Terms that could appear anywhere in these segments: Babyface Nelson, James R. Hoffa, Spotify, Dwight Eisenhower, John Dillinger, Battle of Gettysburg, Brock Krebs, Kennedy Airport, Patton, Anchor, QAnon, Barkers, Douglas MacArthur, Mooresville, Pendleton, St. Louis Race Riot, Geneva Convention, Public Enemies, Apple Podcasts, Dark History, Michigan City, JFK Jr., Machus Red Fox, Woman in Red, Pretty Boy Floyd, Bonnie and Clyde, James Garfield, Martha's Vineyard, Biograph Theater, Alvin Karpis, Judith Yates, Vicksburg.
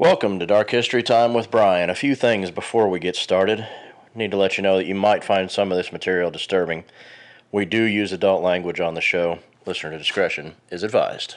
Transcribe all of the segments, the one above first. Welcome to Dark History Time with Brian. A few things before we get started. Need to let you know that you might find some of this material disturbing. We do use adult language on the show. Listener discretion is advised.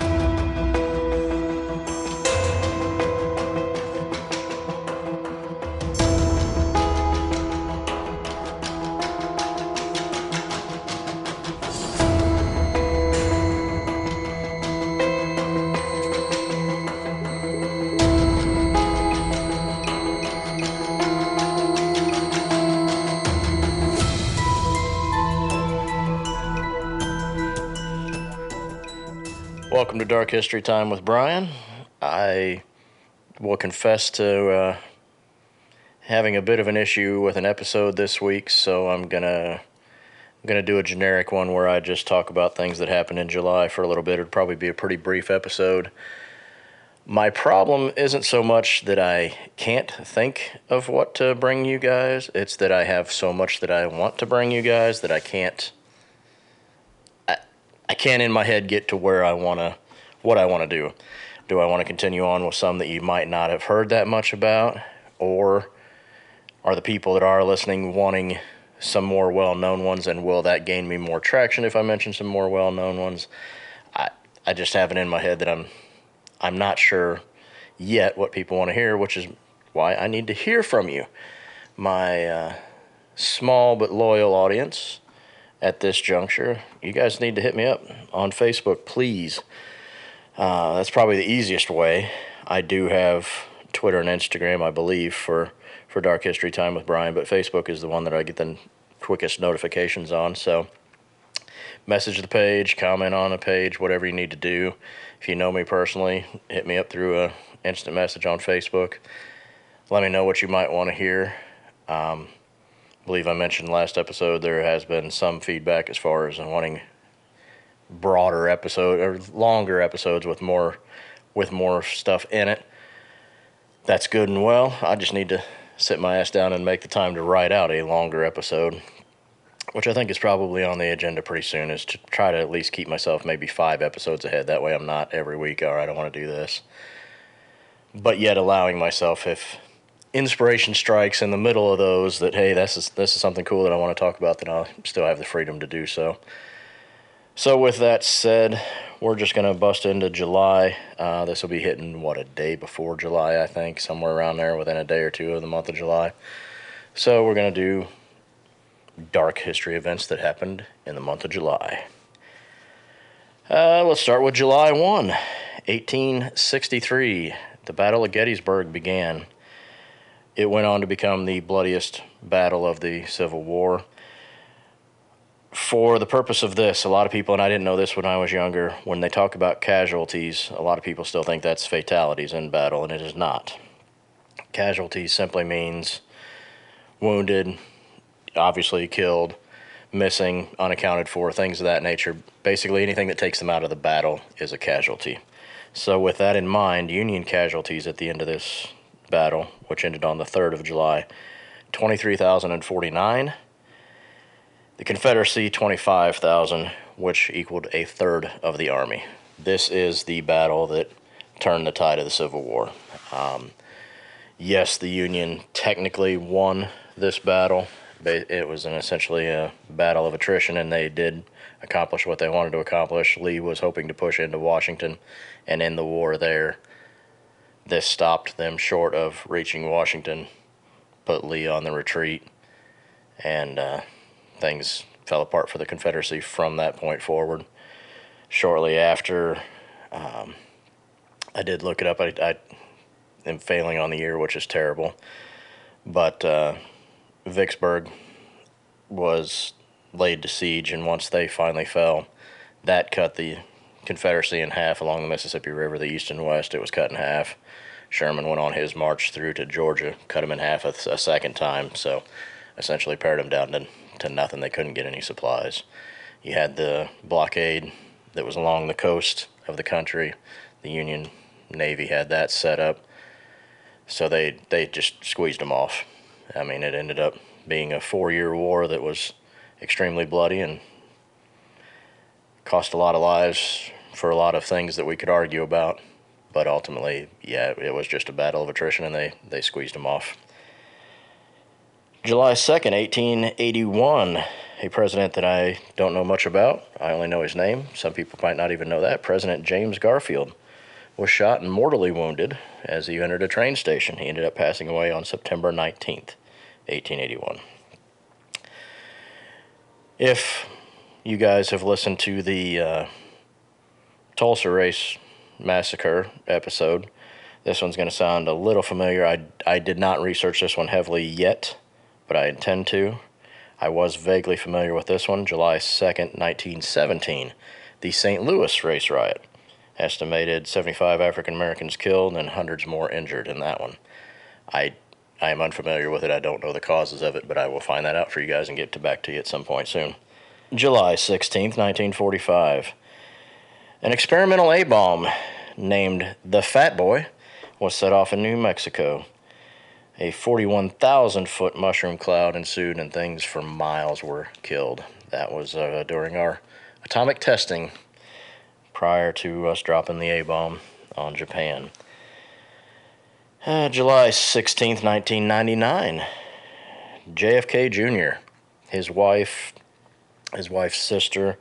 Welcome to Dark History Time with Brian. I will confess to having a bit of an issue with an episode this week, so I'm gonna do a generic one where I just talk about things that happened in July for a little bit. It'd probably be a pretty brief episode. My problem isn't so much that I can't think of what to bring you guys. It's that I have so much that I want to bring you guys that I can't in my head get to where I want to, what I want to do. Do I want to continue on with some that you might not have heard that much about? Or are the people that are listening wanting some more well-known ones, and will that gain me more traction if I mention some more well-known ones? I just have it in my head that I'm not sure yet what people want to hear, which is why I need to hear from you. My small but loyal audience at this juncture, you guys need to hit me up on Facebook, please. That's probably the easiest way. I do have Twitter and Instagram, I believe, for Dark History Time with Brian, but Facebook is the one that I get the quickest notifications on. So message the page, comment on the page, whatever you need to do. If you know me personally, hit me up through an instant message on Facebook. Let me know what you might want to hear. I believe I mentioned last episode there has been some feedback as far as wanting broader episode or longer episodes with more stuff in it. That's good and well. I just need to sit my ass down and make the time to write out a longer episode, which I think is probably on the agenda pretty soon, is to try to at least keep myself maybe 5 episodes ahead. That way I'm not every week, all right, I want to do this. But yet allowing myself, if inspiration strikes in the middle of those, that, hey, this is something cool that I want to talk about, that I'll still have the freedom to do so. So with that said, we're just going to bust into July. This will be hitting, a day before July, I think, somewhere around there, within a day or two of the month of July. So we're going to do dark history events that happened in the month of July. Let's start with July 1, 1863. The Battle of Gettysburg began. It went on to become the bloodiest battle of the Civil War. For the purpose of this, a lot of people, and I didn't know this when I was younger, when they talk about casualties, a lot of people still think that's fatalities in battle, and it is not. Casualties simply means wounded, obviously killed, missing, unaccounted for, things of that nature. Basically, anything that takes them out of the battle is a casualty. So with that in mind, Union casualties at the end of this battle, which ended on the 3rd of July, 23,049. The Confederacy, 25,000, which equaled a third of the army. This is the battle that turned the tide of the Civil War. Yes, the Union technically won this battle. It was essentially a battle of attrition, and they did accomplish what they wanted to accomplish. Lee was hoping to push into Washington and end the war there. This stopped them short of reaching Washington, put Lee on the retreat, and things fell apart for the Confederacy from that point forward. Shortly after, I did look it up. I am failing on the year, which is terrible. But Vicksburg was laid to siege, and once they finally fell, that cut the Confederacy in half along the Mississippi River, the east and west. It was cut in half. Sherman went on his march through to Georgia, cut him in half a second time, so essentially pared him down to nothing. They couldn't get any supplies. You had the blockade that was along the coast of the country. The Union Navy had that set up, so they just squeezed them off. I mean, it ended up being a 4-year war that was extremely bloody and cost a lot of lives for a lot of things that we could argue about, But ultimately, yeah, it was just a battle of attrition, and they squeezed him off. July 2nd, 1881, a president that I don't know much about. I only know his name. Some people might not even know that. President James Garfield was shot and mortally wounded as he entered a train station. He ended up passing away on September 19th, 1881. If you guys have listened to the Tulsa Race Massacre episode, this one's going to sound a little familiar. I did not research this one heavily yet, but I intend to. I was vaguely familiar with this one. July 2nd, 1917, the St. Louis Race Riot. Estimated 75 African Americans killed and hundreds more injured in that one. I am unfamiliar with it. I don't know the causes of it, but I will find that out for you guys and get back to you at some point soon. July 16th, 1945. An experimental A-bomb named the Fat Boy was set off in New Mexico. A 41,000-foot mushroom cloud ensued, and things for miles were killed. That was during our atomic testing prior to us dropping the A-bomb on Japan. July 16th, 1999, JFK Jr., his wife's sister,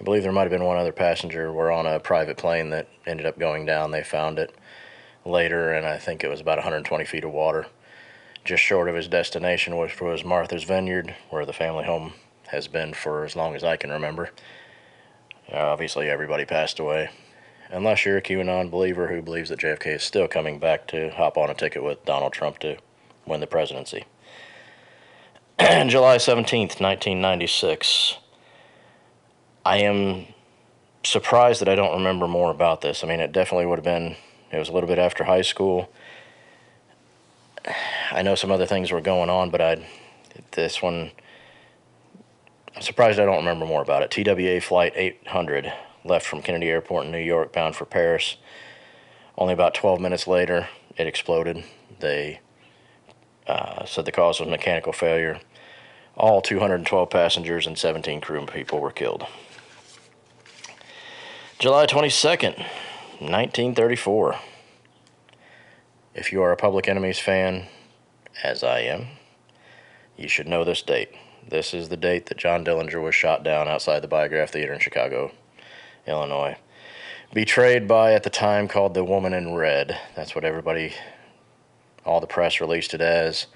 I believe there might have been one other passenger, were on a private plane that ended up going down. They found it later, and I think it was about 120 feet of water, just short of his destination, which was Martha's Vineyard, where the family home has been for as long as I can remember. Obviously, everybody passed away, unless you're a QAnon believer who believes that JFK is still coming back to hop on a ticket with Donald Trump to win the presidency. July 17th, 1996. I am surprised that I don't remember more about this. I mean, it definitely would have been, it was a little bit after high school. I know some other things were going on, but I'm surprised I don't remember more about it. TWA Flight 800 left from Kennedy Airport in New York, bound for Paris. Only about 12 minutes later, it exploded. They said the cause was mechanical failure. All 212 passengers and 17 crew people were killed. July 22nd, 1934. If you are a Public Enemies fan, as I am, you should know this date. This is the date that John Dillinger was shot down outside the Biograph Theater in Chicago, Illinois. Betrayed by, at the time, called the Woman in Red. That's what everybody, all the press released it as.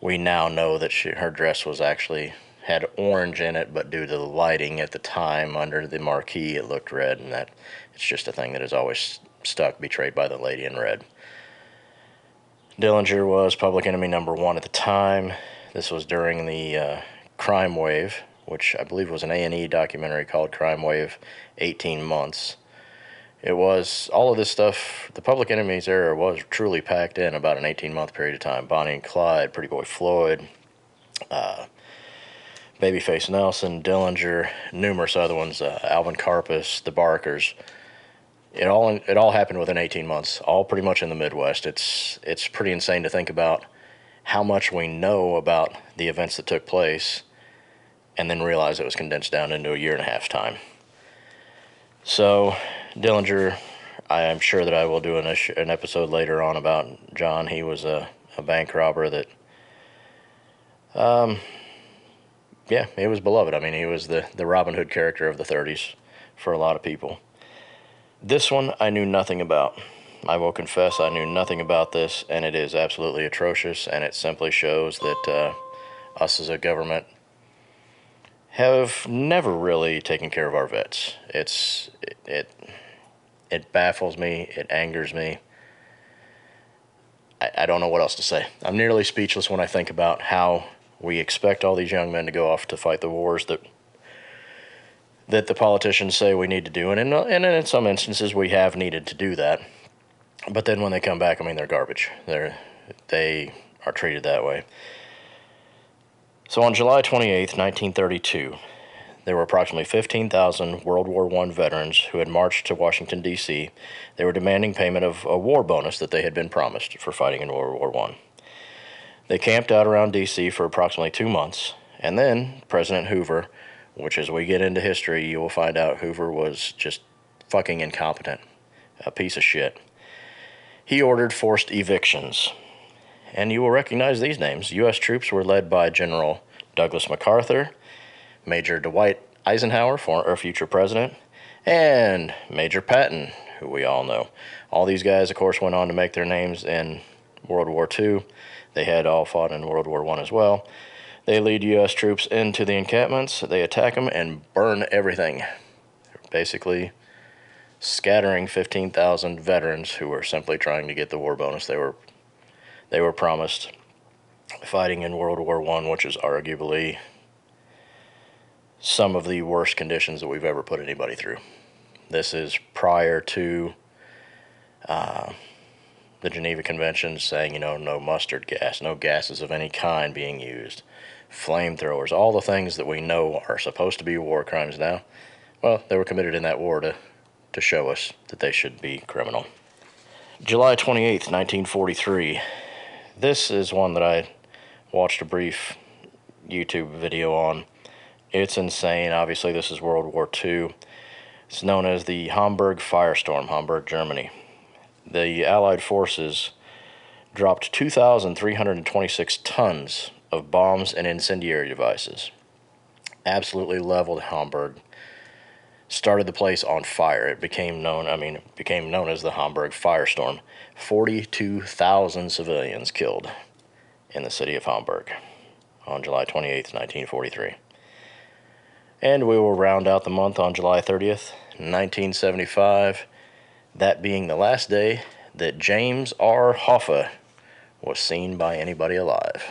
We now know that her dress was actually had orange in it, but due to the lighting at the time under the marquee, it looked red, and that it's just a thing that has always stuck, betrayed by the lady in red. Dillinger was Public Enemy number 1 at the time. This was during the Crime Wave, which I believe was an A&E documentary called Crime Wave, 18 Months. It was, all of this stuff, the Public Enemies era was truly packed in about an 18-month period of time. Bonnie and Clyde, Pretty Boy Floyd, Babyface Nelson, Dillinger, numerous other ones, Alvin Karpis, the Barkers. It all happened within 18 months, all pretty much in the Midwest. It's pretty insane to think about how much we know about the events that took place and then realize it was condensed down into a year and a half time. So, Dillinger, I am sure that I will do an episode later on about John. He was a bank robber that, he was beloved. I mean, he was the Robin Hood character of the 30s for a lot of people. This one I knew nothing about. I will confess I knew nothing about this, and it is absolutely atrocious, and it simply shows that us as a government have never really taken care of our vets. It baffles me. It angers me. I don't know what else to say. I'm nearly speechless when I think about how we expect all these young men to go off to fight the wars that the politicians say we need to do. And in some instances, we have needed to do that. But then when they come back, I mean, they're garbage. They are treated that way. So on July 28th, 1932... there were approximately 15,000 World War I veterans who had marched to Washington, D.C. They were demanding payment of a war bonus that they had been promised for fighting in World War I. They camped out around D.C. for approximately 2 months, and then President Hoover, which as we get into history, you will find out Hoover was just fucking incompetent. a piece of shit. He ordered forced evictions. And you will recognize these names. U.S. troops were led by General Douglas MacArthur, Major Dwight Eisenhower, former or future president, and Major Patton, who we all know. All these guys, of course, went on to make their names in World War II. They had all fought in World War I as well. They lead U.S. troops into the encampments. They attack them and burn everything. They're basically scattering 15,000 veterans who were simply trying to get the war bonus they were promised fighting in World War I, which is arguably some of the worst conditions that we've ever put anybody through. This is prior to the Geneva Convention saying, you know, no mustard gas, no gases of any kind being used, flamethrowers, all the things that we know are supposed to be war crimes now. Well, they were committed in that war to show us that they should be criminal. July 28th, 1943. This is one that I watched a brief YouTube video on. It's insane. Obviously, this is World War II. It's known as the Hamburg firestorm, Hamburg, Germany. The Allied forces dropped 2,326 tons of bombs and incendiary devices. Absolutely leveled Hamburg. Started the place on fire. It became known as the Hamburg firestorm. 42,000 civilians killed in the city of Hamburg on July 28th, 1943. And we will round out the month on July 30th, 1975, that being the last day that James R. Hoffa was seen by anybody alive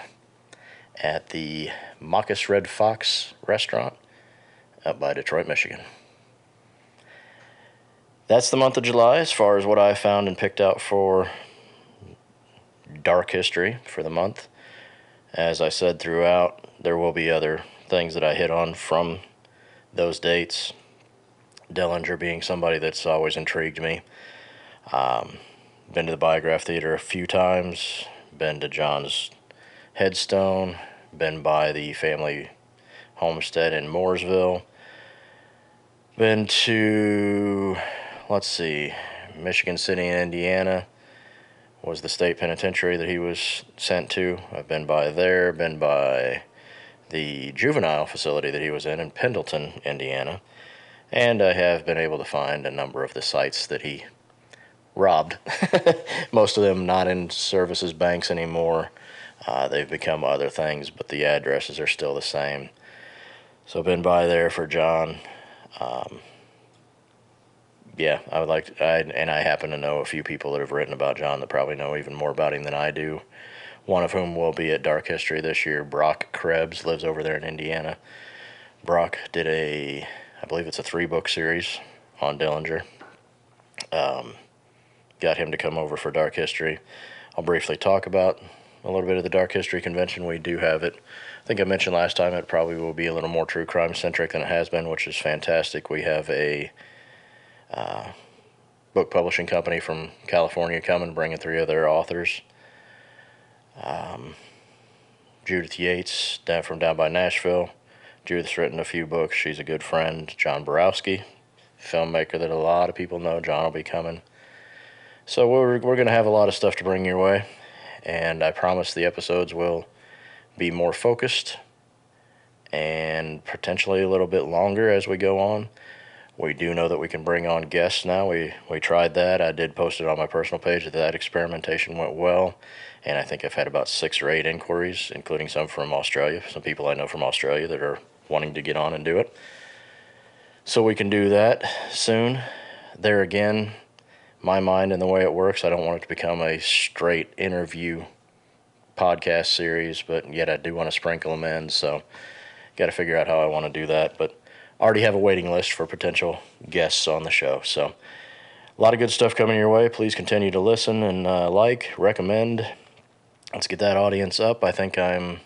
at the Machus Red Fox restaurant up by Detroit, Michigan. That's the month of July as far as what I found and picked out for Dark History for the month. As I said throughout, there will be other things that I hit on from those dates. Dillinger being somebody that's always intrigued me. Been to the Biograph Theater a few times. Been to John's headstone. Been by the family homestead in Mooresville. Been to... let's see, Michigan City and Indiana was the state penitentiary that he was sent to. I've been by there, been by the juvenile facility that he was in Pendleton, Indiana. And I have been able to find a number of the sites that he robbed. Most of them not in services banks anymore. They've become other things, but the addresses are still the same. So been by there for John. Yeah, I would like to, and I happen to know a few people that have written about John that probably know even more about him than I do, one of whom will be at Dark History this year. Brock Krebs lives over there in Indiana. Brock did I believe it's a 3-book series on Dillinger. Got him to come over for Dark History. I'll briefly talk about a little bit of the Dark History Convention. We do have it. I think I mentioned last time it probably will be a little more true crime centric than it has been, which is fantastic. We have a book publishing company from California coming, bringing 3 of their authors. Judith Yates down by Nashville. Judith's written a few books. She's a good friend. John Borowski, filmmaker that a lot of people know. John will be coming. So we're going to have a lot of stuff to bring your way, and I promise the episodes will be more focused and potentially a little bit longer as we go on. We do know that we can bring on guests now. We tried that. I did post it on my personal page that experimentation went well, and I think I've had about 6 or 8 inquiries, including some from Australia, some people I know from Australia that are wanting to get on and do it. So we can do that soon. There again, my mind and the way it works, I don't want it to become a straight interview podcast series, but yet I do want to sprinkle them in, so got to figure out how I want to do that, but already have a waiting list for potential guests on the show. So a lot of good stuff coming your way. Please continue to listen and recommend. Let's get that audience up. I think I'm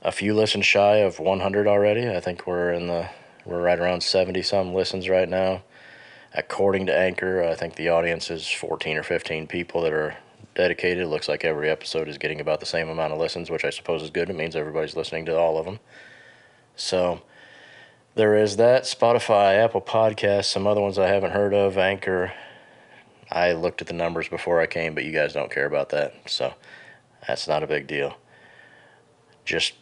a few listens shy of 100 already. I think we're right around 70-some listens right now. According to Anchor, I think the audience is 14 or 15 people that are dedicated. It looks like every episode is getting about the same amount of listens, which I suppose is good. It means everybody's listening to all of them. So... there is that. Spotify, Apple Podcasts, some other ones I haven't heard of, Anchor, I looked at the numbers before I came, but you guys don't care about that, so that's not a big deal. Just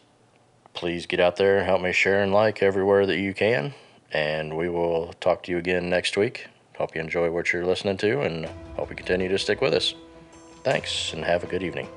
please get out there, help me share and like everywhere that you can, and we will talk to you again next week. Hope you enjoy what you're listening to, and hope you continue to stick with us. Thanks, and have a good evening.